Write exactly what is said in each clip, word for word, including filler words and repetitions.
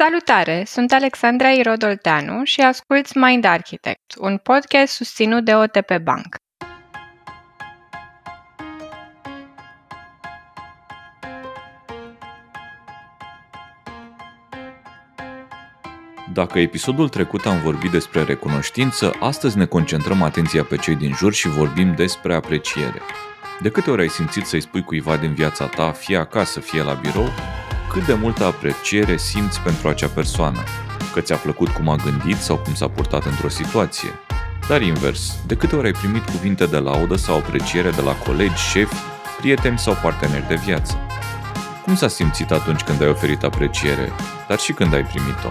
Salutare! Sunt Alexandra Irodolteanu și asculți Mind Architect, un podcast susținut de O T P Bank. Dacă episodul trecut am vorbit despre recunoștință, astăzi ne concentrăm atenția pe cei din jur și vorbim despre apreciere. De câte ori ai simțit să-i spui cuiva din viața ta, fie acasă, fie la birou, cât de multă apreciere simți pentru acea persoană, că ți-a plăcut cum a gândit sau cum s-a purtat într-o situație. Dar invers, de câte ori ai primit cuvinte de laudă sau apreciere de la colegi, șefi, prieteni sau parteneri de viață? Cum s-a simțit atunci când ai oferit apreciere, dar și când ai primit-o?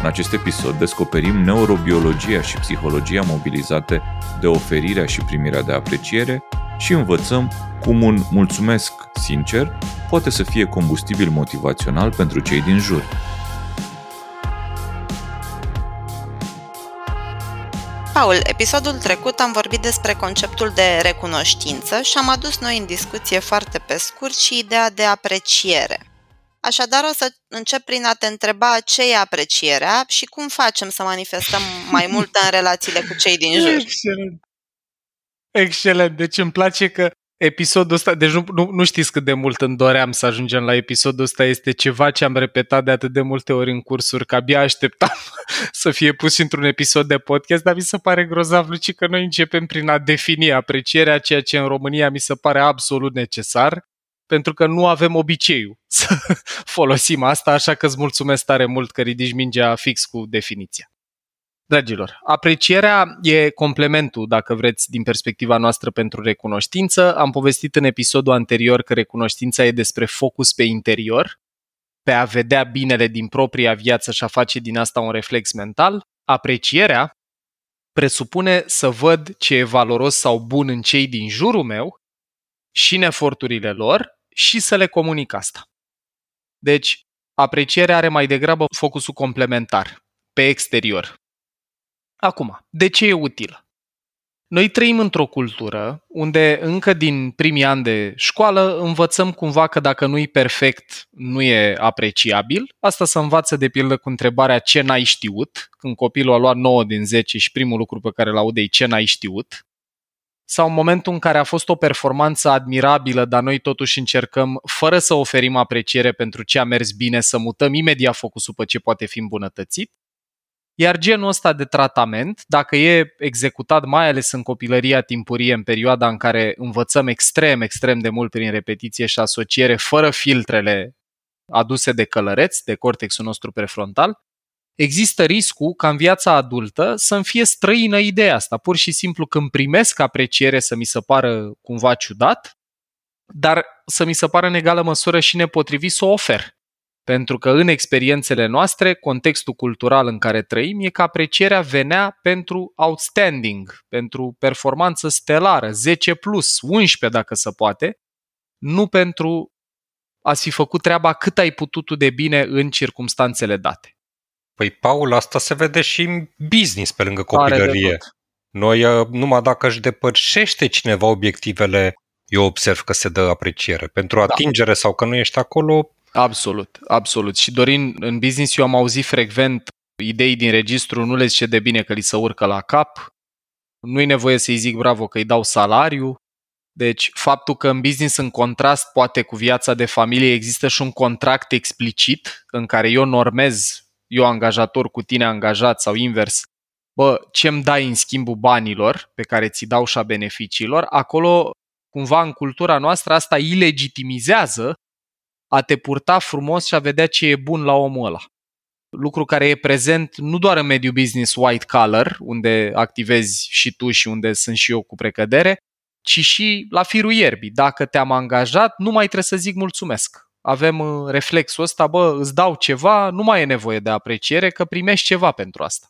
În acest episod descoperim neurobiologia și psihologia mobilizate de oferirea și primirea de apreciere și învățăm cum un mulțumesc sincer poate să fie combustibil motivațional pentru cei din jur. Paul, episodul trecut am vorbit despre conceptul de recunoștință și am adus noi în discuție foarte pe scurt și ideea de apreciere. Așadar, o să încep prin a te întreba ce e aprecierea și cum facem să manifestăm mai mult în relațiile cu cei din jur. Excelent! Excelent! Deci îmi place că episodul ăsta, deci nu, nu, nu știți cât de mult îmi doream să ajungem la episodul ăsta, este ceva ce am repetat de atât de multe ori în cursuri, că abia așteptam să fie pus într-un episod de podcast, dar mi se pare grozav, Luci, că noi începem prin a defini aprecierea, ceea ce în România mi se pare absolut necesar, pentru că nu avem obiceiul să folosim asta, așa că îți mulțumesc tare mult că ridici mingea fix cu definiția. Dragilor, aprecierea e complementul, dacă vreți, din perspectiva noastră pentru recunoștință. Am povestit în episodul anterior că recunoștința e despre focus pe interior, pe a vedea binele din propria viață și a face din asta un reflex mental. Aprecierea presupune să văd ce e valoros sau bun în cei din jurul meu și în eforturile lor și să le comunic asta. Deci, aprecierea are mai degrabă focusul complementar, pe exterior. Acum, de ce e utilă? Noi trăim într-o cultură unde încă din primii ani de școală învățăm cumva că dacă nu e perfect, nu e apreciabil. Asta se învață de pildă cu întrebarea ce n-ai știut, când copilul a luat nouă din zece și primul lucru pe care l-aude e ce n-ai știut. Sau în momentul în care a fost o performanță admirabilă, dar noi totuși încercăm, fără să oferim apreciere pentru ce a mers bine, să mutăm imediat focusul pe ce poate fi îmbunătățit. Iar genul ăsta de tratament, dacă e executat mai ales în copilăria timpurie, în perioada în care învățăm extrem, extrem de mult prin repetiție și asociere, fără filtrele aduse de călăreți, de cortexul nostru prefrontal, există riscul ca în viața adultă să-mi fie străină ideea asta. Pur și simplu când primesc apreciere să mi se pară cumva ciudat, dar să mi se pară în egală măsură și nepotrivit să o ofer. Pentru că în experiențele noastre, contextul cultural în care trăim e că aprecierea venea pentru outstanding, pentru performanță stelară, zece plus, unsprezece dacă se poate, nu pentru a-ți fi făcut treaba cât ai putut tu de bine în circumstanțele date. Păi, Paul, asta se vede și în business pe lângă copilărie. Noi, numai dacă își depășește cineva obiectivele, eu observ că se dă apreciere. Pentru atingere da. Sau că nu ești acolo... Absolut, absolut. Și Dorin, în business eu am auzit frecvent idei din registru, nu le zice de bine că li se urcă la cap, nu-i nevoie să-i zic bravo că îi dau salariu. Deci faptul că în business, în contrast poate cu viața de familie, există și un contract explicit în care eu normez, eu angajator cu tine angajat sau invers, bă, ce-mi dai în schimbul banilor pe care ți-i dau și a beneficiilor, acolo cumva în cultura noastră asta ilegitimizează a te purta frumos și a vedea ce e bun la omul ăla. Lucru care e prezent nu doar în mediul business white collar, unde activezi și tu și unde sunt și eu cu precădere, ci și la firul ierbii. Dacă te-am angajat, nu mai trebuie să zic mulțumesc. Avem reflexul ăsta, bă, îți dau ceva, nu mai e nevoie de apreciere, că primești ceva pentru asta.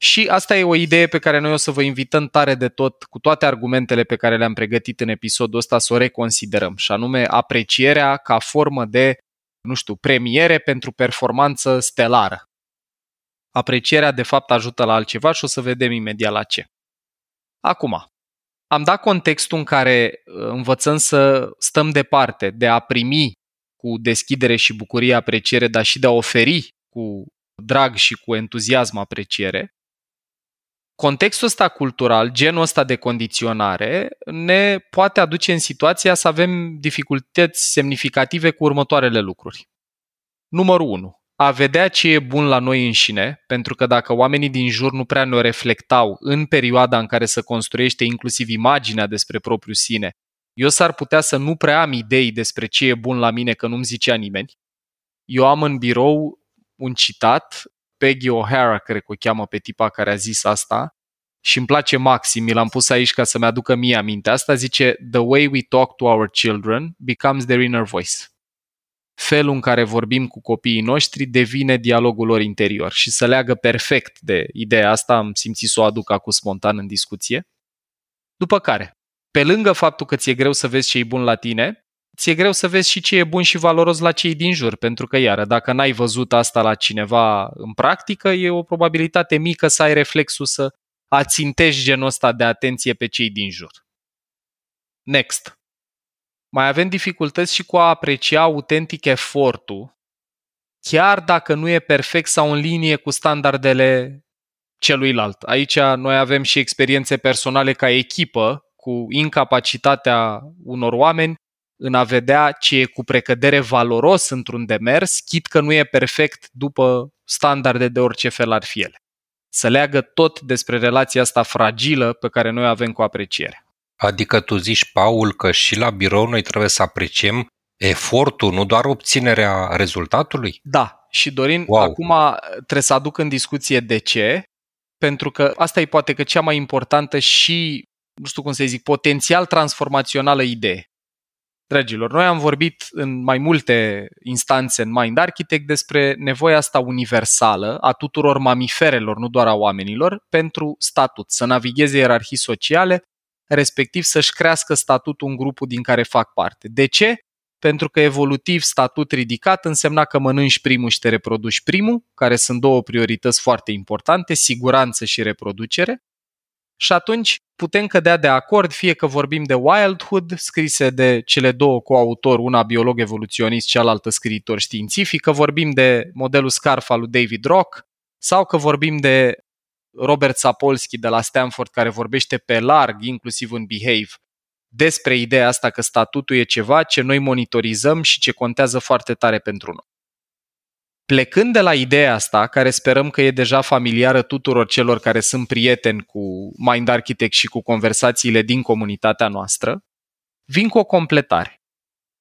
Și asta e o idee pe care noi o să vă invităm tare de tot, cu toate argumentele pe care le-am pregătit în episodul ăsta, să o reconsiderăm, și anume aprecierea ca formă de, nu știu, premiere pentru performanță stelară. Aprecierea, de fapt, ajută la altceva și o să vedem imediat la ce. Acum, am dat contextul în care învățăm să stăm departe de a primi cu deschidere și bucurie apreciere, dar și de a oferi cu drag și cu entuziasm apreciere. Contextul ăsta cultural, genul ăsta de condiționare, ne poate aduce în situația să avem dificultăți semnificative cu următoarele lucruri. Numărul unu. A vedea ce e bun la noi înșine, pentru că dacă oamenii din jur nu prea ne reflectau în perioada în care se construiește inclusiv imaginea despre propriul sine, eu s-ar putea să nu prea am idei despre ce e bun la mine, că nu-mi zicea nimeni. Eu am în birou un citat, Peggy O'Hara, cred că o cheamă pe tipa care a zis asta, și îmi place maxim, mi l-am pus aici ca să-mi aducă mie aminte. Asta zice, "The way we talk to our children becomes their inner voice." Felul în care vorbim cu copiii noștri devine dialogul lor interior și se leagă perfect de ideea asta, am simțit să o aduc acum spontan în discuție. După care, pe lângă faptul că ți-e greu să vezi ce e bun la tine, ți-e greu să vezi și ce e bun și valoros la cei din jur, pentru că, iară, dacă n-ai văzut asta la cineva în practică, e o probabilitate mică să ai reflexul să ațintești genul ăsta de atenție pe cei din jur. Next. Mai avem dificultăți și cu a aprecia autentic efortul, chiar dacă nu e perfect sau în linie cu standardele celuilalt. Aici noi avem și experiențe personale ca echipă cu incapacitatea unor oameni în a vedea ce e cu precădere valoros într-un demers, chit că nu e perfect după standarde de orice fel ar fi ele. Să leagă tot despre relația asta fragilă pe care noi o avem cu aprecierea. Adică tu zici, Paul, că și la birou noi trebuie să apreciem efortul, nu doar obținerea rezultatului? Da, și Dorin, wow. Acum trebuie să aduc în discuție de ce, pentru că asta e poate că cea mai importantă și, nu știu cum să zic, potențial transformațională idee. Dragilor, noi am vorbit în mai multe instanțe în Mind Architect despre nevoia asta universală a tuturor mamiferelor, nu doar a oamenilor, pentru statut, să navigheze ierarhii sociale, respectiv să-și crească statutul în grupul din care fac parte. De ce? Pentru că evolutiv statut ridicat însemna că mănânci primul și te reproduci primul, care sunt două priorități foarte importante, siguranță și reproducere. Și atunci putem cădea de acord, fie că vorbim de Wildhood, scrise de cele două coautori, una biolog evoluționist, cealaltă scriitor științific, că vorbim de modelul SCARF al lui David Rock, sau că vorbim de Robert Sapolsky de la Stanford, care vorbește pe larg, inclusiv în Behave, despre ideea asta că statutul e ceva ce noi monitorizăm și ce contează foarte tare pentru noi. Plecând de la ideea asta, care sperăm că e deja familiară tuturor celor care sunt prieteni cu Mind Architect și cu conversațiile din comunitatea noastră, vin cu o completare.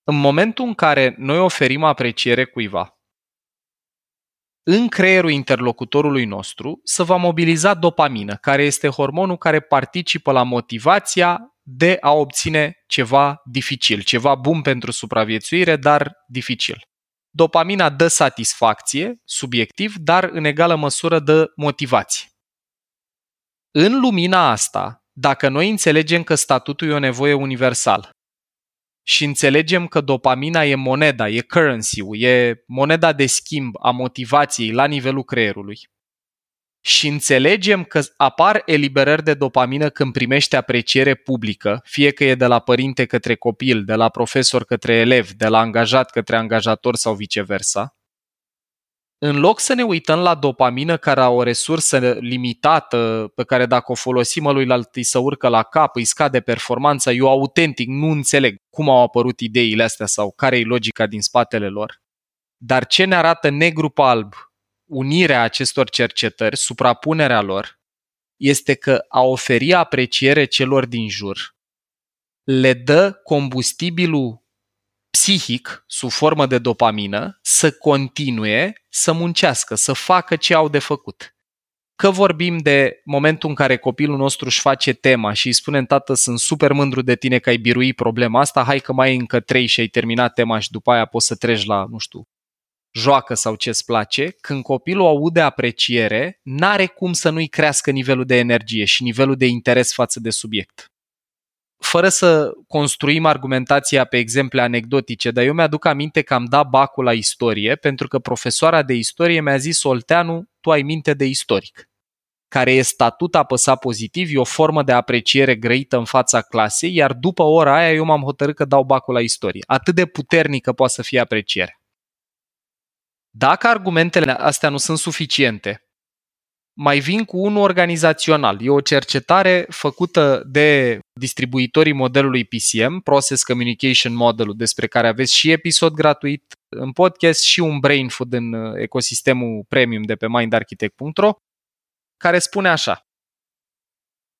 În momentul în care noi oferim apreciere cuiva, în creierul interlocutorului nostru se va mobiliza dopamină, care este hormonul care participă la motivația de a obține ceva dificil, ceva bun pentru supraviețuire, dar dificil. Dopamina dă satisfacție, subiectiv, dar în egală măsură dă motivație. În lumina asta, dacă noi înțelegem că statutul e o nevoie universală și înțelegem că dopamina e moneda, e currency-ul, e moneda de schimb a motivației la nivelul creierului și înțelegem că apar eliberări de dopamină când primește apreciere publică, fie că e de la părinte către copil, de la profesor către elev, de la angajat către angajator sau viceversa, în loc să ne uităm la dopamină care are o resursă limitată pe care dacă o folosim ăluilalt îi se urcă la cap, îi scade performanța, eu autentic nu înțeleg cum au apărut ideile astea sau care e logica din spatele lor, dar ce ne arată negru pe alb unirea acestor cercetări, suprapunerea lor, este că a oferi apreciere celor din jur le dă combustibilul psihic, sub formă de dopamină, să continue să muncească, să facă ce au de făcut. Că vorbim de momentul în care copilul nostru își face tema și îi spune, tată, sunt super mândru de tine că ai biruit problema asta, hai că mai e încă trei și ai terminat tema și după aia poți să treci la, nu știu, joacă sau ce-ți place, când copilul aude apreciere, n-are cum să nu-i crească nivelul de energie și nivelul de interes față de subiect. Fără să construim argumentația pe exemple anecdotice, dar eu mi-aduc aminte că am dat bacul la istorie, pentru că profesoara de istorie mi-a zis, Olteanu, tu ai minte de istoric, care e statut apăsat pozitiv, e o formă de apreciere grăită în fața clasei, iar după ora aia eu m-am hotărât că dau bacul la istorie. Atât de puternică poate să fie aprecierea. Dacă argumentele astea nu sunt suficiente, mai vin cu unul organizațional. E o cercetare făcută de distribuitorii modelului P C M, Process Communication Model, despre care aveți și episod gratuit în podcast și un brain food în ecosistemul premium de pe mind architect punct r o, care spune așa.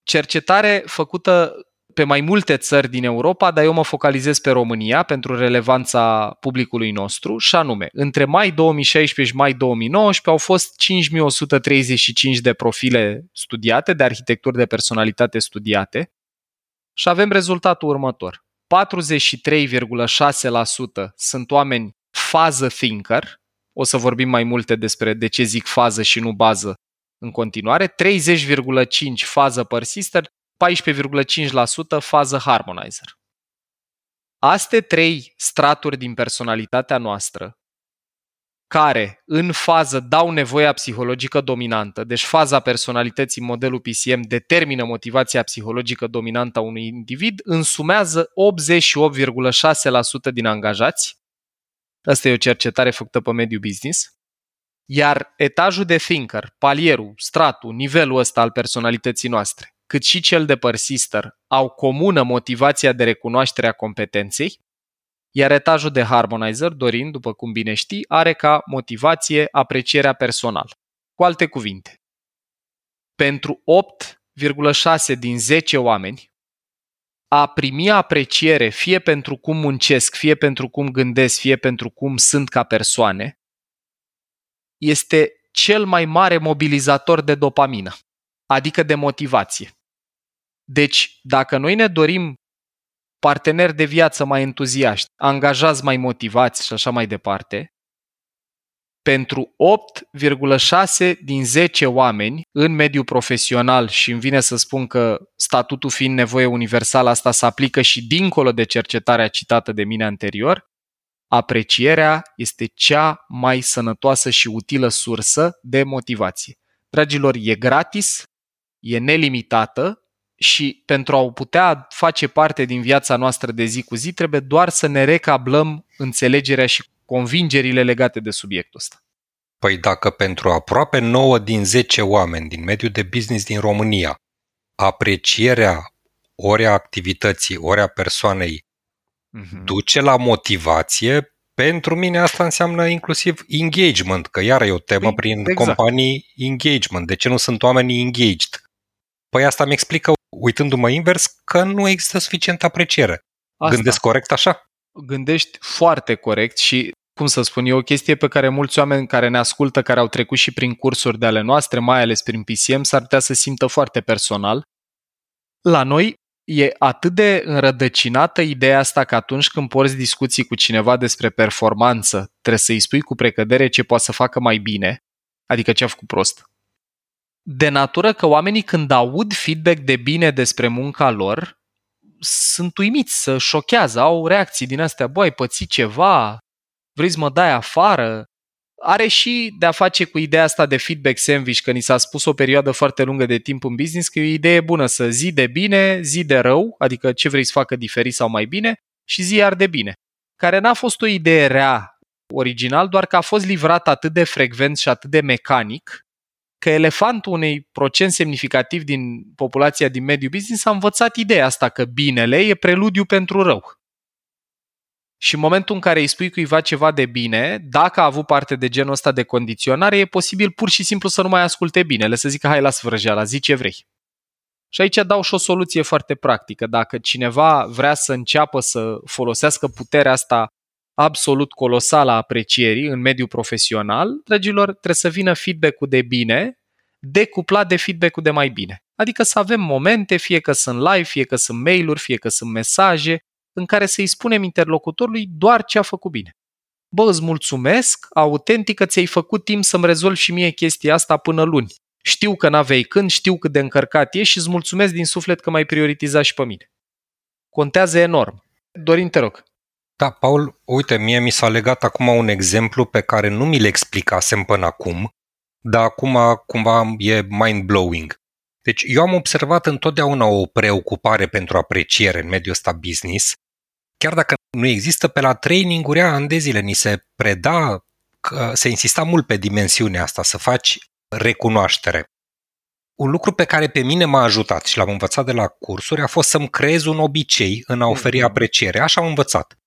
Cercetare făcută pe mai multe țări din Europa, dar eu mă focalizez pe România pentru relevanța publicului nostru, și anume, între mai două mii șaisprezece și mai două mii nouăsprezece au fost cinci mii o sută treizeci și cinci de profile studiate, de arhitecturi de personalitate studiate, și avem rezultatul următor. patruzeci și trei virgulă șase la sută sunt oameni fază thinker, o să vorbim mai multe despre de ce zic fază și nu bază în continuare, treizeci virgulă cinci la sută fază persister, paisprezece virgulă cinci la sută fază harmonizer. Astea trei straturi din personalitatea noastră, care în fază dau nevoia psihologică dominantă, deci faza personalității în modelul P C M determină motivația psihologică dominantă a unui individ, însumează optzeci și opt virgulă șase la sută din angajați. Asta e o cercetare făcută pe mediul business. Iar etajul de thinker, palierul, stratul, nivelul ăsta al personalității noastre, cât și cel de persister, au comună motivația de recunoaștere a competenței, iar etajul de harmonizer, Dorin, după cum bine știi, are ca motivație aprecierea personală. Cu alte cuvinte, pentru opt virgulă șase din zece oameni, a primi apreciere fie pentru cum muncesc, fie pentru cum gândesc, fie pentru cum sunt ca persoane, este cel mai mare mobilizator de dopamină, adică de motivație. Deci, dacă noi ne dorim parteneri de viață mai entuziaști, angajați mai motivați și așa mai departe, pentru opt virgulă șase din zece oameni în mediul profesional, și îmi vine să spun că statutul fiind nevoie universală, asta se aplică și dincolo de cercetarea citată de mine anterior, aprecierea este cea mai sănătoasă și utilă sursă de motivație. Dragilor, e gratis, e nelimitată și pentru a o putea face parte din viața noastră de zi cu zi, trebuie doar să ne recablăm înțelegerea și convingerile legate de subiectul ăsta. Păi dacă pentru aproape nouă din zece oameni din mediul de business din România, aprecierea ori a activității, ori a persoanei, mm-hmm. duce la motivație, pentru mine asta înseamnă inclusiv engagement, că iar e o temă prin exact. Companii engagement. De ce nu sunt oamenii engaged? Păi asta mi explică, uitându-mă invers, că nu există suficientă apreciere. Asta. Gândesc corect așa? Gândești foarte corect și, cum să spun, e o chestie pe care mulți oameni care ne ascultă, care au trecut și prin cursuri de ale noastre, mai ales prin P C M, s-ar putea să simtă foarte personal. La noi e atât de înrădăcinată ideea asta că atunci când porți discuții cu cineva despre performanță, trebuie să-i spui cu precădere ce poate să facă mai bine, adică ce a făcut prost. De natură că oamenii când aud feedback de bine despre munca lor, sunt uimiți, se șochează, au reacții din astea, băi, păți ceva, vrei să mă dai afară? Are și de a face cu ideea asta de feedback sandwich, că ni s-a spus o perioadă foarte lungă de timp în business că e o idee bună să zi de bine, zi de rău, adică ce vrei să facă diferit sau mai bine, și zi iar de bine, care n-a fost o idee rea original, doar că a fost livrat atât de frecvent și atât de mecanic, că elefantul unui procent semnificativ din populația din mediul business a învățat ideea asta că binele e preludiu pentru rău. Și în momentul în care îi spui cuiva ceva de bine, dacă a avut parte de genul ăsta de condiționare, e posibil pur și simplu să nu mai asculte binele, să zică hai, las vrăjeala, zi ce vrei. Și aici dau și o soluție foarte practică. Dacă cineva vrea să înceapă să folosească puterea asta absolut colosală a aprecierii în mediul profesional, dragilor, trebuie să vină feedback-ul de bine decuplat de feedback-ul de mai bine. Adică să avem momente, fie că sunt live, fie că sunt mail-uri, fie că sunt mesaje, în care să-i spunem interlocutorului doar ce a făcut bine. Bă, îți mulțumesc, autentic că ți-ai făcut timp să-mi rezolvi și mie chestia asta până luni. Știu că n-avei când, știu cât de încărcat e și îți mulțumesc din suflet că m-ai prioritizat și pe mine. Contează enorm. Dorin, te rog. Da, Paul, uite, mie mi s-a legat acum un exemplu pe care nu mi-l explicasem până acum, dar acum cumva e mind-blowing. Deci eu am observat întotdeauna o preocupare pentru apreciere în mediul ăsta business, chiar dacă nu există pe la training-uri ani de zile, ni se preda se insista mult pe dimensiunea asta, să faci recunoaștere. Un lucru pe care pe mine m-a ajutat și l-am învățat de la cursuri a fost să-mi creez un obicei în a oferi apreciere. Așa am învățat.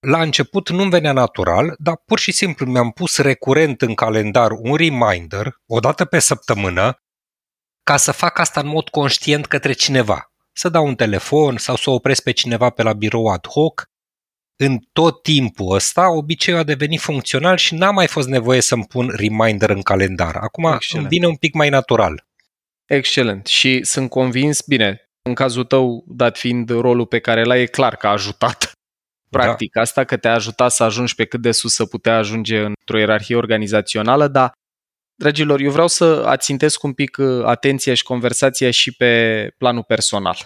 La început nu-mi venea natural, dar pur și simplu mi-am pus recurent în calendar un reminder, o dată pe săptămână, ca să fac asta în mod conștient către cineva. Să dau un telefon sau să opresc pe cineva pe la birou ad hoc. În tot timpul ăsta, obiceiul a devenit funcțional și n-a mai fost nevoie să-mi pun reminder în calendar. Acum Excelent. Îmi vine un pic mai natural. Excelent. Și sunt convins, bine, în cazul tău, dat fiind rolul pe care l-ai, e clar că a ajutat. Practic, da. Asta că te-a ajutat să ajungi pe cât de sus să putea ajunge într-o ierarhie organizațională, dar, dragilor, eu vreau să ațintesc un pic atenția și conversația și pe planul personal.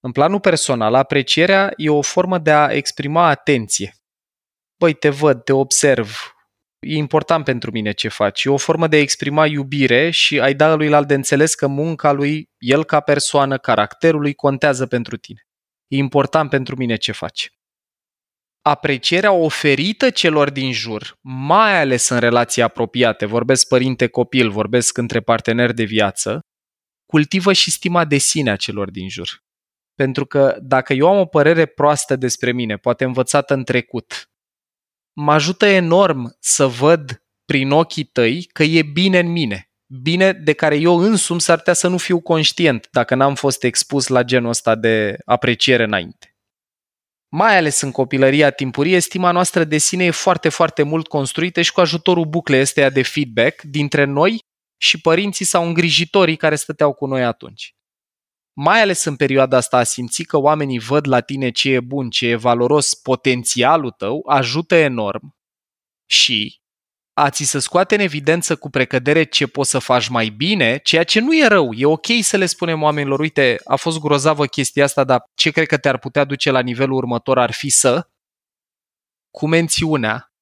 În planul personal, aprecierea e o formă de a exprima atenție. Băi, te văd, te observ, e important pentru mine ce faci. E o formă de a exprima iubire și a-i da luilalt de înțeles că munca lui, el ca persoană, caracterul lui contează pentru tine. E important pentru mine ce faci. Aprecierea oferită celor din jur, mai ales în relații apropiate, vorbesc părinte-copil, vorbesc între parteneri de viață, cultivă și stima de sine a celor din jur. Pentru că dacă eu am o părere proastă despre mine, poate învățată în trecut, mă ajută enorm să văd prin ochii tăi că e bine în mine. Bine de care eu însumi s-ar putea să nu fiu conștient dacă n-am fost expus la genul ăsta de apreciere înainte. Mai ales în copilăria timpurie, stima noastră de sine e foarte, foarte mult construită și cu ajutorul buclei ăsteia de feedback dintre noi și părinții sau îngrijitorii care stăteau cu noi atunci. Mai ales în perioada asta, a simți că oamenii văd la tine ce e bun, ce e valoros, potențialul tău ajută enorm și a ți se scoate în evidență cu precădere ce poți să faci mai bine, ceea ce nu e rău. E ok să le spunem oamenilor, uite, a fost grozavă chestia asta, dar ce cred că te-ar putea duce la nivelul următor ar fi să, cu mențiunea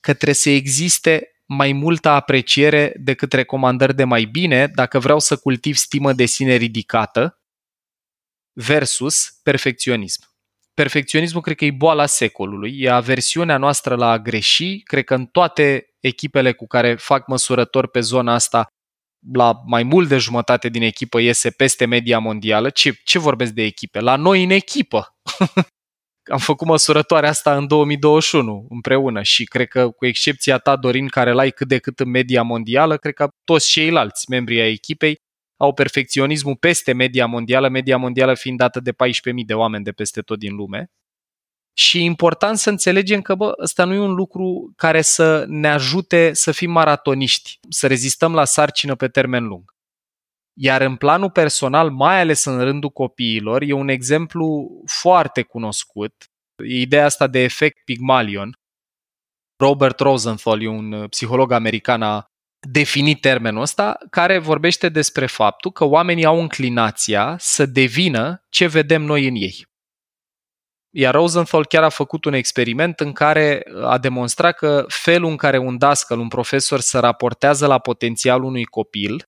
că trebuie să existe mai multă apreciere decât recomandări de mai bine dacă vreau să cultiv stimă de sine ridicată, versus perfecționism. Perfecționismul cred că e boala secolului, e aversiunea noastră la a greși, cred că în toate echipele cu care fac măsurători pe zona asta, la mai mult de jumătate din echipă iese peste media mondială. Ce, ce vorbesc de echipe? La noi în echipă! Am făcut măsurătoarea asta în două mii douăzeci și unu împreună și cred că cu excepția ta, Dorin, care l-ai cât de cât în media mondială, cred că toți ceilalți membri ai echipei au perfecționismul peste media mondială, media mondială fiind dată de paisprezece mii de oameni de peste tot din lume. Și e important să înțelegem că bă, ăsta nu e un lucru care să ne ajute să fim maratoniști, să rezistăm la sarcină pe termen lung. Iar în planul personal, mai ales în rândul copiilor, e un exemplu foarte cunoscut, e ideea asta de efect Pigmalion. Robert Rosenthal e un psiholog american, a definit termenul ăsta, care vorbește despre faptul că oamenii au inclinația să devină ce vedem noi în ei. Iar Rosenthal chiar a făcut un experiment în care a demonstrat că felul în care un dascăl, un profesor, se raportează la potențialul unui copil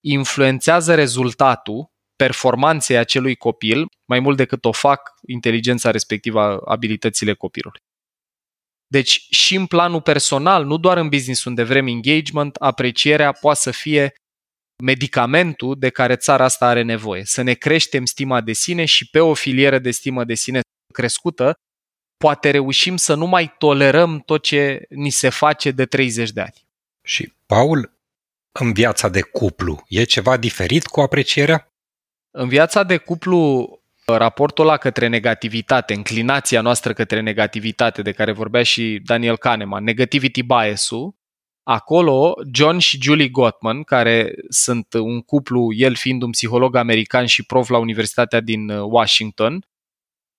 influențează rezultatul performanței acelui copil mai mult decât o fac inteligența respectivă, abilitățile copilului. Deci și în planul personal, nu doar în business unde vrem engagement, aprecierea poate să fie medicamentul de care țara asta are nevoie. Să ne creștem stima de sine și pe o filieră de stimă de sine crescută, poate reușim să nu mai tolerăm tot ce ni se face de treizeci de ani. Și, Paul, în viața de cuplu, e ceva diferit cu aprecierea? În viața de cuplu, raportul ăla către negativitate, înclinația noastră către negativitate, de care vorbea și Daniel Kahneman, negativity bias-ul, acolo John și Julie Gottman, care sunt un cuplu, el fiind un psiholog american și prof la Universitatea din Washington,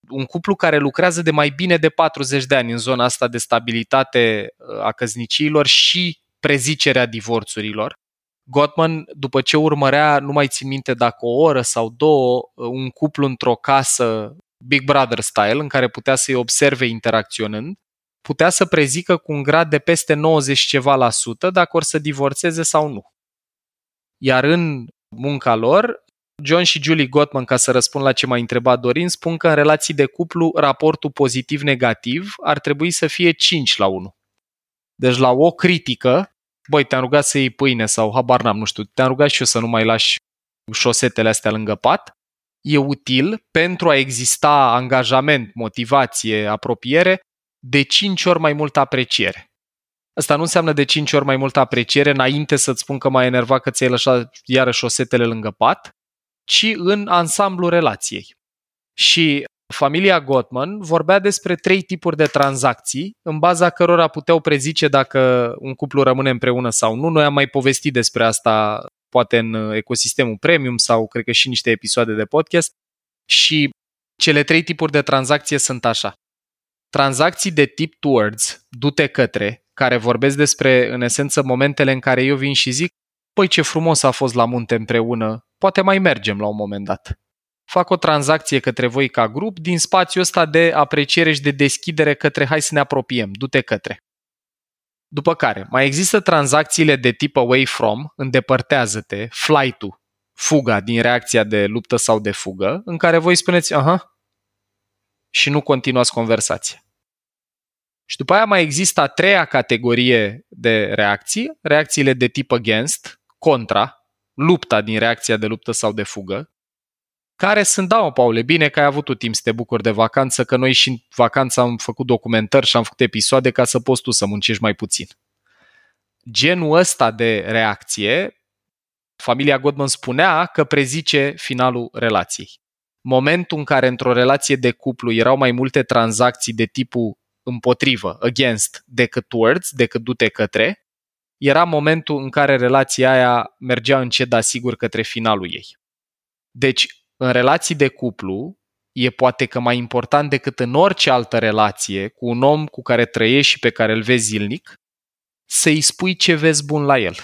un cuplu care lucrează de mai bine de patruzeci de ani în zona asta de stabilitate a căsniciilor și prezicerea divorțurilor. Gottman, după ce urmărea, nu mai țin minte dacă o oră sau două, un cuplu într-o casă Big Brother style, în care putea să-i observe interacționând, putea să prezică cu un grad de peste nouăzeci ceva la sută dacă or să divorțeze sau nu. Iar în munca lor, John și Julie Gottman, ca să răspund la ce m-a întrebat Dorin, spun că în relații de cuplu raportul pozitiv-negativ ar trebui să fie cinci la unu. Deci la o critică, băi, te-am rugat să iei pâine sau habar n-am, nu știu, te-am rugat și eu să nu mai lași șosetele astea lângă pat, e util pentru a exista angajament, motivație, apropiere de cinci ori mai multă apreciere. Asta nu înseamnă de cinci ori mai multă apreciere înainte să-ți spun că m-ai enervat că ți-ai lăsat iară șosetele lângă pat, ci în ansamblu relației. Și familia Gottman vorbea despre trei tipuri de tranzacții, în baza cărora puteau prezice dacă un cuplu rămâne împreună sau nu. Noi am mai povestit despre asta, poate în ecosistemul premium sau cred că și niște episoade de podcast. Și cele trei tipuri de tranzacție sunt așa. Tranzacții de tip towards, du-te către, care vorbesc despre, în esență, momentele în care eu vin și zic, păi ce frumos a fost la munte împreună, poate mai mergem la un moment dat. Fac o tranzacție către voi ca grup din spațiul ăsta de apreciere și de deschidere către hai să ne apropiem, du-te către. După care, mai există tranzacțiile de tip away from, îndepărtează-te, flight-ul, fuga din reacția de luptă sau de fugă, în care voi spuneți, aha, și nu continuați conversația. Și după aia mai există a treia categorie de reacții, reacțiile de tip against, contra, lupta din reacția de luptă sau de fugă, care sunt, da, mă, Paule, bine că ai avut tu timp să te bucuri de vacanță, că noi și în vacanță am făcut documentări și am făcut episoade ca să poți tu să muncești mai puțin. Genul ăsta de reacție, familia Gottman spunea că prezice finalul relației. Momentul în care într-o relație de cuplu erau mai multe tranzacții de tipul împotrivă, against, decât towards, decât du-te către, era momentul în care relația aia mergea încet, dar sigur, către finalul ei. Deci, în relații de cuplu, e poate că mai important decât în orice altă relație, cu un om cu care trăiești și pe care îl vezi zilnic, să-i spui ce vezi bun la el.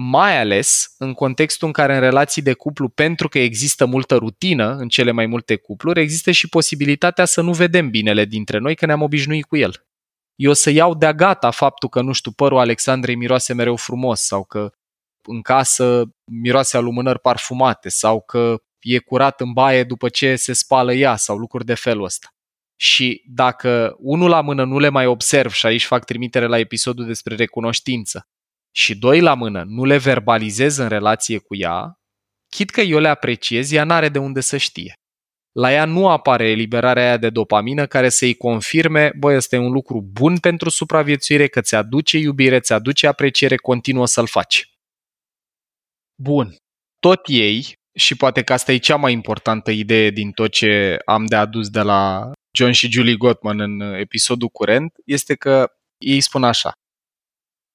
Mai ales în contextul în care în relații de cuplu, pentru că există multă rutină în cele mai multe cupluri, există și posibilitatea să nu vedem binele dintre noi, că ne-am obișnuit cu el. Eu să iau de-a gata faptul că, nu știu, părul Alexandrei miroase mereu frumos sau că în casă miroase alumânări parfumate sau că e curat în baie după ce se spală ea sau lucruri de felul ăsta. Și dacă unul la mână nu le mai observ, și aici fac trimitere la episodul despre recunoștință, și doi la mână, nu le verbalizez în relație cu ea, chit că eu le apreciez, ea n-are de unde să știe. La ea nu apare eliberarea aia de dopamină care să-i confirme, băi, ăsta e un lucru bun pentru supraviețuire, că ți-aduce iubire, ți-aduce apreciere, continuă să-l faci. Bun, tot ei, și poate că asta e cea mai importantă idee din tot ce am de adus de la John și Julie Gottman în episodul curent, este că ei spun așa.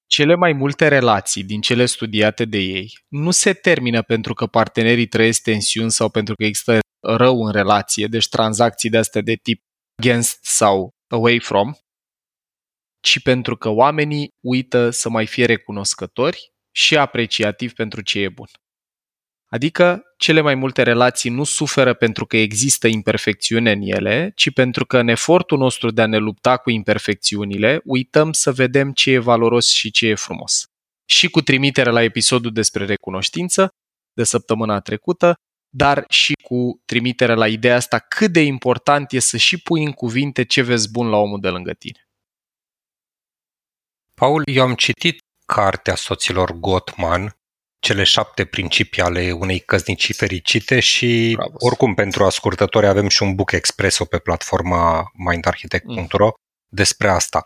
Cele mai multe relații din cele studiate de ei nu se termină pentru că partenerii trăiesc tensiuni sau pentru că există rău în relație, deci tranzacții de astea de tip against sau away from, ci pentru că oamenii uită să mai fie recunoscători și apreciativi pentru ce e bun. Adică cele mai multe relații nu suferă pentru că există imperfecțiune în ele, ci pentru că în efortul nostru de a ne lupta cu imperfecțiunile, uităm să vedem ce e valoros și ce e frumos. Și cu trimitere la episodul despre recunoștință de săptămâna trecută, dar și cu trimitere la ideea asta cât de important e să și pui în cuvinte ce vezi bun la omul de lângă tine. Paul, eu am citit cartea soților Gottman, cele șapte principii ale unei căsnicii fericite și, bravo, oricum, pentru ascultători avem și un book expreso pe platforma mind architect punct ro despre asta.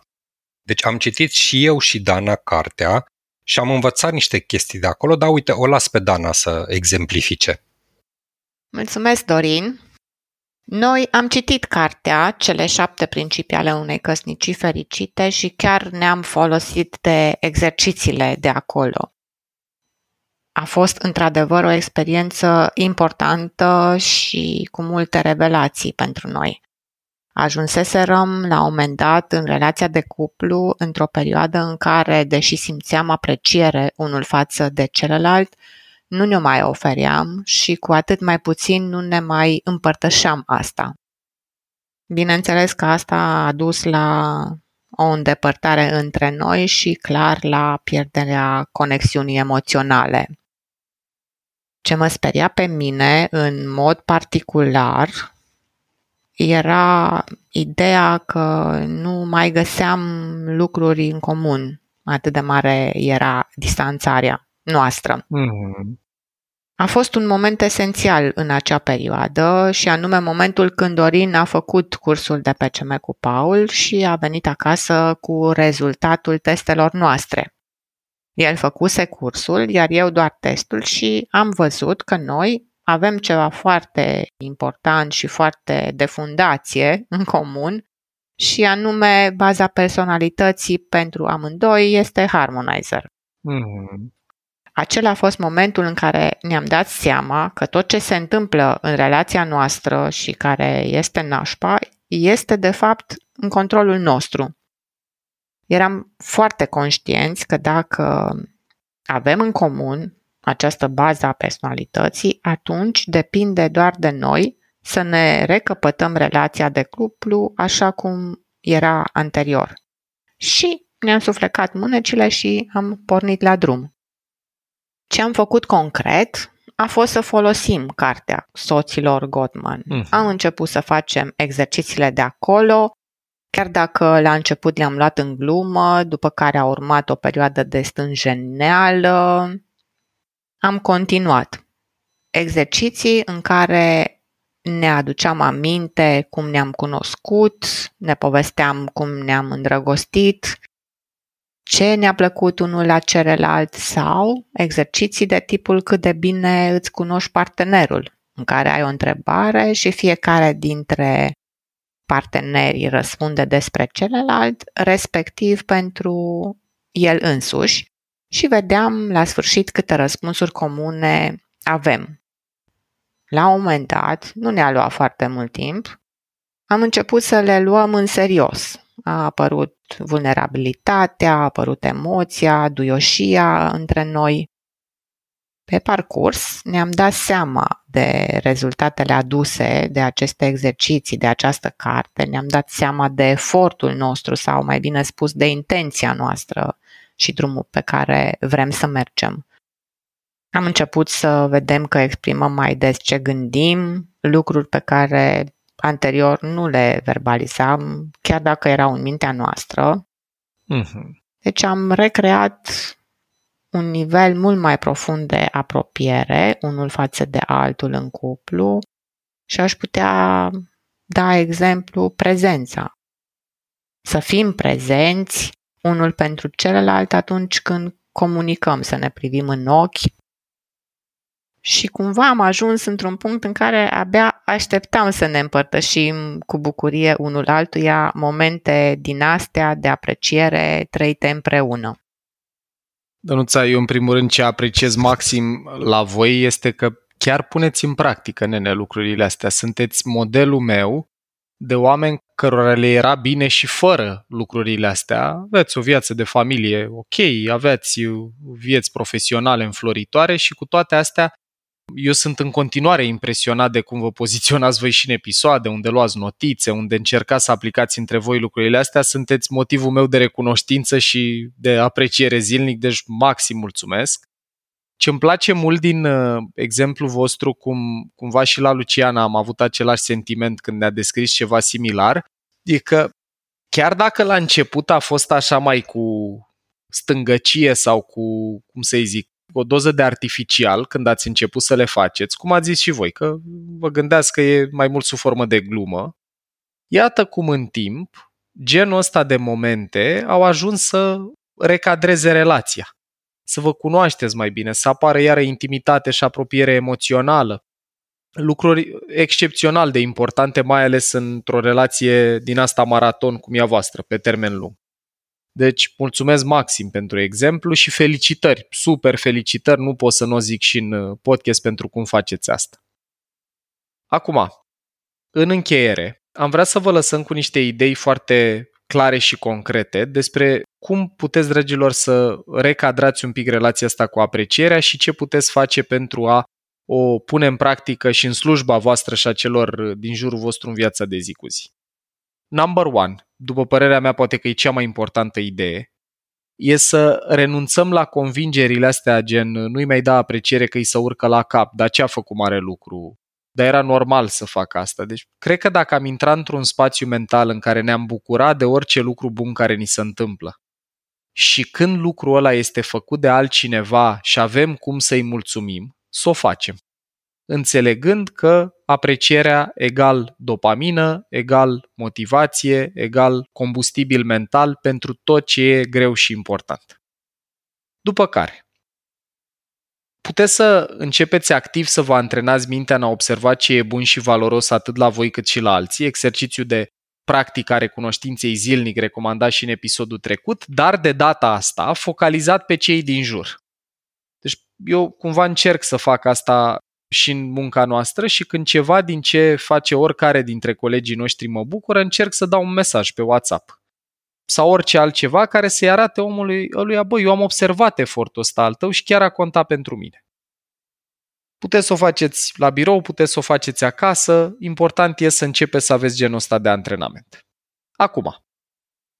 Deci am citit și eu și Dana cartea și am învățat niște chestii de acolo, dar uite, o las pe Dana să exemplifice. Mulțumesc, Dorin! Noi am citit cartea, cele șapte principii ale unei căsnicii fericite și chiar ne-am folosit de exercițiile de acolo. A fost într-adevăr o experiență importantă și cu multe revelații pentru noi. Ajunseserăm la un moment dat în relația de cuplu într-o perioadă în care, deși simțeam apreciere unul față de celălalt, nu ne-o mai ofeream și cu atât mai puțin nu ne mai împărtășeam asta. Bineînțeles că asta a dus la o îndepărtare între noi și clar la pierderea conexiunii emoționale. Ce mă speria pe mine în mod particular era ideea că nu mai găseam lucruri în comun. Atât de mare era distanțarea noastră. Mm-hmm. A fost un moment esențial în acea perioadă și anume momentul când Dorin a făcut cursul de P C M cu Paul și a venit acasă cu rezultatul testelor noastre. El făcuse cursul, iar eu doar testul și am văzut că noi avem ceva foarte important și foarte de fundație în comun și anume baza personalității pentru amândoi este Harmonizer. Mm-hmm. Acela a fost momentul în care ne-am dat seama că tot ce se întâmplă în relația noastră și care este nașpa, este de fapt în controlul nostru. Eram foarte conștienți că dacă avem în comun această bază a personalității, atunci depinde doar de noi să ne recăpătăm relația de cuplu așa cum era anterior. Și ne-am suflecat mânecile și am pornit la drum. Ce am făcut concret a fost să folosim cartea soților Gottman. Mm. Am început să facem exercițiile de acolo, chiar dacă la început le-am luat în glumă, după care a urmat o perioadă de stânjeneală. Am continuat exerciții în care ne aduceam aminte cum ne-am cunoscut, ne povesteam cum ne-am îndrăgostit, ce ne-a plăcut unul la celălalt sau exerciții de tipul cât de bine îți cunoști partenerul, în care ai o întrebare și fiecare dintre partenerii răspunde despre celălalt, respectiv pentru el însuși și vedeam la sfârșit câte răspunsuri comune avem. La un moment dat, nu ne-a luat foarte mult timp, am început să le luăm în serios. A apărut vulnerabilitatea, a apărut emoția, duioșia între noi. Pe parcurs ne-am dat seama de rezultatele aduse de aceste exerciții, de această carte, ne-am dat seama de efortul nostru sau mai bine spus de intenția noastră și drumul pe care vrem să mergem. Am început să vedem că exprimăm mai des ce gândim, lucruri pe care anterior nu le verbalizam, chiar dacă erau în mintea noastră. Uh-huh. Deci am recreat un nivel mult mai profund de apropiere, unul față de altul în cuplu și aș putea da exemplu prezența. Să fim prezenți unul pentru celălalt atunci când comunicăm, să ne privim în ochi. Și cumva am ajuns într-un punct în care abia așteptam să ne împărtășim cu bucurie unul altuia momente din astea de apreciere trăite împreună. Dănuța, eu în primul rând ce apreciez maxim la voi este că chiar puneți în practică, nene, lucrurile astea. Sunteți modelul meu de oameni cărora le era bine și fără lucrurile astea. Aveți o viață de familie ok, aveți vieți profesionale înfloritoare și cu toate astea eu sunt în continuare impresionat de cum vă poziționați voi și în episoade, unde luați notițe, unde încercați să aplicați între voi lucrurile astea. Sunteți motivul meu de recunoștință și de apreciere zilnic, deci maxim mulțumesc. Ce îmi place mult din uh, exemplul vostru, cum cumva și la Luciana am avut același sentiment când ne-a descris ceva similar, e că chiar dacă la început a fost așa mai cu stângăcie sau cu, cum să-i zic, o doză de artificial când ați început să le faceți, cum ați zis și voi, că vă gândeați că e mai mult sub formă de glumă, iată cum în timp genul ăsta de momente au ajuns să recadreze relația, să vă cunoașteți mai bine, să apară iară intimitate și apropiere emoțională. Lucruri excepțional de importante, mai ales într-o relație din asta maraton cum e a voastră, pe termen lung. Deci, mulțumesc maxim pentru exemplu și felicitări, super felicitări, nu pot să nu zic și în podcast pentru cum faceți asta. Acum, în încheiere, am vrea să vă lăsăm cu niște idei foarte clare și concrete despre cum puteți, dragilor, să recadrați un pic relația asta cu aprecierea și ce puteți face pentru a o pune în practică și în slujba voastră și a celor din jurul vostru în viața de zi cu zi. Number one, după părerea mea, poate că e cea mai importantă idee, e să renunțăm la convingerile astea gen nu-i mai da apreciere că îi se urcă la cap, dar ce a făcut mare lucru, dar era normal să fac asta. Deci, cred că dacă am intrat într-un spațiu mental în care ne-am bucurat de orice lucru bun care ni se întâmplă și când lucrul ăla este făcut de altcineva și avem cum să-i mulțumim, să o facem. Înțelegând că aprecierea egal dopamină, egal motivație, egal combustibil mental pentru tot ce e greu și important. După care, puteți să începeți activ să vă antrenați mintea în a observa ce e bun și valoros atât la voi cât și la alții, exercițiu de practică a recunoștinței zilnic recomandat și în episodul trecut, dar de data asta focalizat pe cei din jur. Deci eu cumva încerc să fac asta și în munca noastră și când ceva din ce face oricare dintre colegii noștri mă bucură, încerc să dau un mesaj pe WhatsApp sau orice altceva care să-i arate omului ăluia, bă, eu am observat efortul ăsta al tău și chiar a contat pentru mine. Puteți să o faceți la birou, puteți să o faceți acasă, important e să începeți să aveți genul ăsta de antrenament. Acum,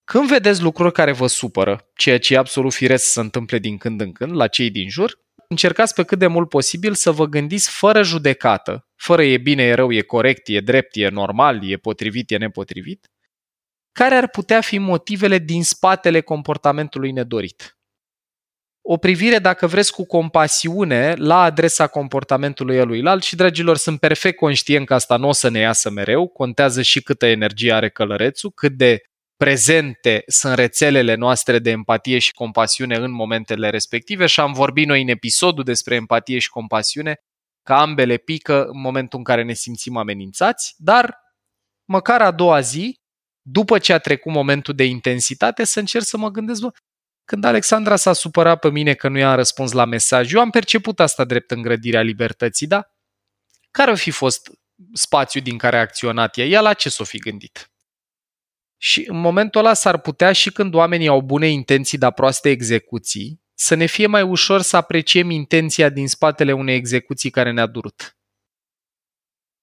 când vedeți lucruri care vă supără, ceea ce e absolut firesc să se întâmple din când în când la cei din jur, încercați pe cât de mult posibil să vă gândiți fără judecată, fără e bine, e rău, e corect, e drept, e normal, e potrivit, e nepotrivit, care ar putea fi motivele din spatele comportamentului nedorit. O privire, dacă vreți, cu compasiune la adresa comportamentului eluilalt și, dragilor, sunt perfect conștient că asta nu o să ne iasă mereu, contează și câtă energie are călărețul, cât de prezente sunt rețelele noastre de empatie și compasiune în momentele respective și am vorbit noi în episodul despre empatie și compasiune că ambele pică în momentul în care ne simțim amenințați, dar măcar a doua zi, după ce a trecut momentul de intensitate, să încerc să mă gândesc, bă, când Alexandra s-a supărat pe mine că nu i-am răspuns la mesaj, eu am perceput asta drept îngrădirea libertății, da? Care a fi fost spațiul din care a acționat ea? Ea la ce s-o fi gândit? Și în momentul ăla s-ar putea și când oamenii au bune intenții, dar proaste execuții, să ne fie mai ușor să apreciem intenția din spatele unei execuții care ne-a durut.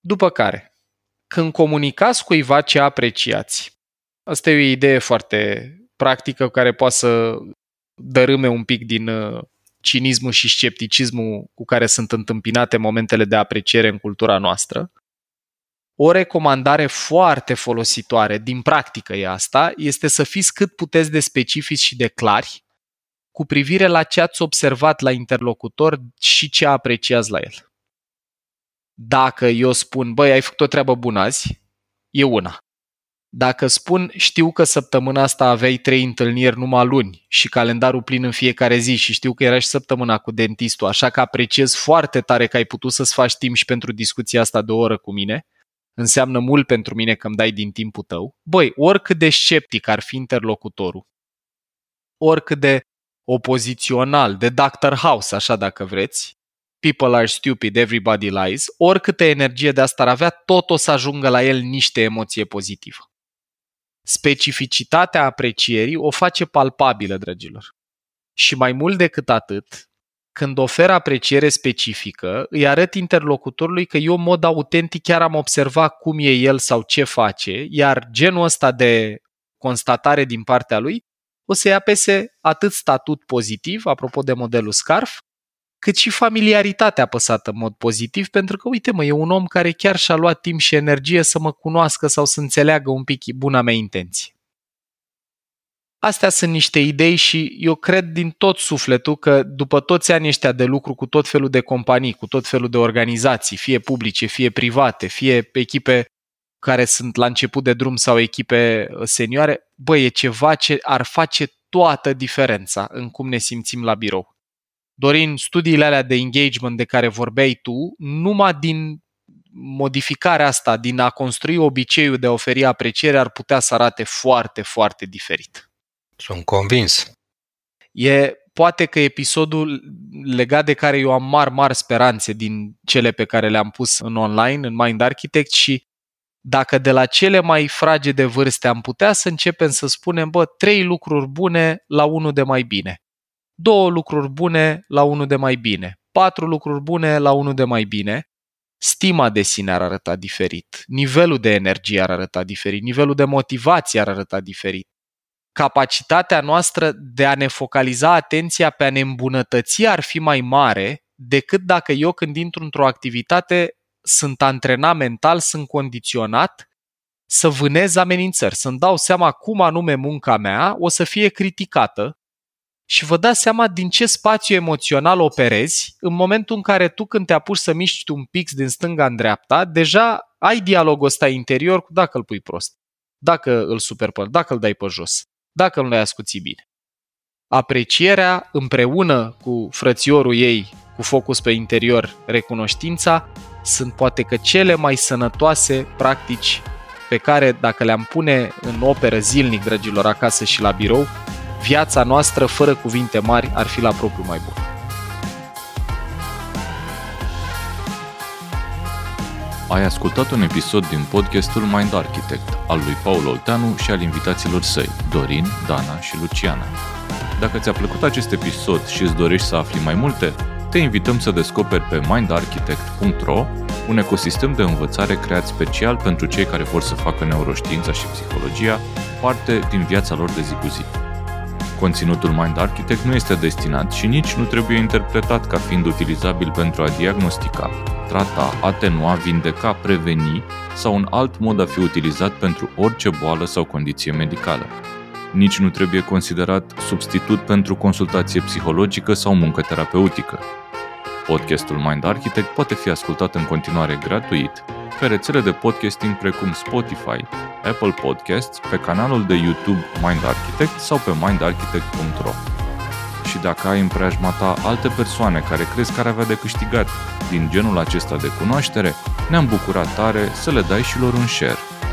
După care, când comunicați cuiva ce apreciați, asta e o idee foarte practică care poate să dărâme un pic din cinismul și scepticismul cu care sunt întâmpinate momentele de apreciere în cultura noastră, o recomandare foarte folositoare, din practică e asta, este să fiți cât puteți de specifici și de clari cu privire la ce ați observat la interlocutor și ce apreciați la el. Dacă eu spun, băi, ai făcut o treabă bună azi, e una. Dacă spun, știu că săptămâna asta aveai trei întâlniri numai luni și calendarul plin în fiecare zi și știu că era și săptămâna cu dentistul, așa că apreciez foarte tare că ai putut să-ți faci timp și pentru discuția asta de o oră cu mine, înseamnă mult pentru mine că îmi dai din timpul tău, băi, oricât de sceptic ar fi interlocutorul, oricât de opozițional, de doctor House, așa dacă vreți, people are stupid, everybody lies, oricâtă energie de asta ar avea, tot o să ajungă la el niște emoție pozitivă. Specificitatea aprecierii o face palpabilă, dragilor. Și mai mult decât atât, când ofer apreciere specifică, îi arăt interlocutorului că eu în mod autentic chiar am observat cum e el sau ce face, iar genul ăsta de constatare din partea lui o să-i apese atât statut pozitiv, apropo de modelul SCARF, cât și familiaritatea apăsată în mod pozitiv, pentru că, uite mă, e un om care chiar și-a luat timp și energie să mă cunoască sau să înțeleagă un pic buna mea intenție. Astea sunt niște idei și eu cred din tot sufletul că după toți ani ăștia de lucru cu tot felul de companii, cu tot felul de organizații, fie publice, fie private, fie echipe care sunt la început de drum sau echipe senioare, bă, e ceva ce ar face toată diferența în cum ne simțim la birou. Dorin, studiile alea de engagement de care vorbeai tu, numai din modificarea asta, din a construi obiceiul de a oferi apreciere, ar putea să arate foarte, foarte diferit. Sunt convins. E poate că episodul legat de care eu am mari, mari speranțe din cele pe care le-am pus în online, în Mind Architect și dacă de la cele mai frage de vârste am putea să începem să spunem, bă, trei lucruri bune la unul de mai bine, două lucruri bune la unul de mai bine, patru lucruri bune la unul de mai bine, stima de sine ar arăta diferit, nivelul de energie ar arăta diferit, nivelul de motivație ar arăta diferit. Capacitatea noastră de a ne focaliza atenția pe a ne îmbunătăți ar fi mai mare decât dacă eu când intru într-o activitate sunt antrenat mental, sunt condiționat să vânez amenințări, să-mi dau seama cum anume munca mea o să fie criticată și vă dați seama din ce spațiu emoțional operezi în momentul în care tu, când te apuci să miști un pic din stânga în dreapta, deja ai dialogul ăsta interior cu dacă îl pui prost, dacă îl superpăl, dacă îl dai pe jos, dacă îl dai ascuții bine. Aprecierea împreună cu frățiorul ei, cu focus pe interior, recunoștința, sunt poate că cele mai sănătoase practici pe care, dacă le-am pune în operă zilnic, dragilor, acasă și la birou, viața noastră, fără cuvinte mari, ar fi la propriu mai bună. Ai ascultat un episod din podcastul Mind Architect, al lui Paul Olteanu și al invitaților săi, Dorin, Dana și Luciana. Dacă ți-a plăcut acest episod și îți dorești să afli mai multe, te invităm să descoperi pe mind architect punct r o un ecosistem de învățare creat special pentru cei care vor să facă neuroștiința și psihologia parte din viața lor de zi cu zi. Conținutul Mind Architect nu este destinat și nici nu trebuie interpretat ca fiind utilizabil pentru a diagnostica, trata, atenua, vindeca, preveni sau un alt mod a fi utilizat pentru orice boală sau condiție medicală. Nici nu trebuie considerat substitut pentru consultație psihologică sau muncă terapeutică. Podcastul Mind Architect poate fi ascultat în continuare gratuit pe rețele de podcasting precum Spotify, Apple Podcasts, pe canalul de YouTube Mind Architect sau pe mind architect punct r o. Și dacă ai în preajma ta alte persoane care crezi că ar avea de câștigat din genul acesta de cunoaștere, ne-am bucurat tare să le dai și lor un share.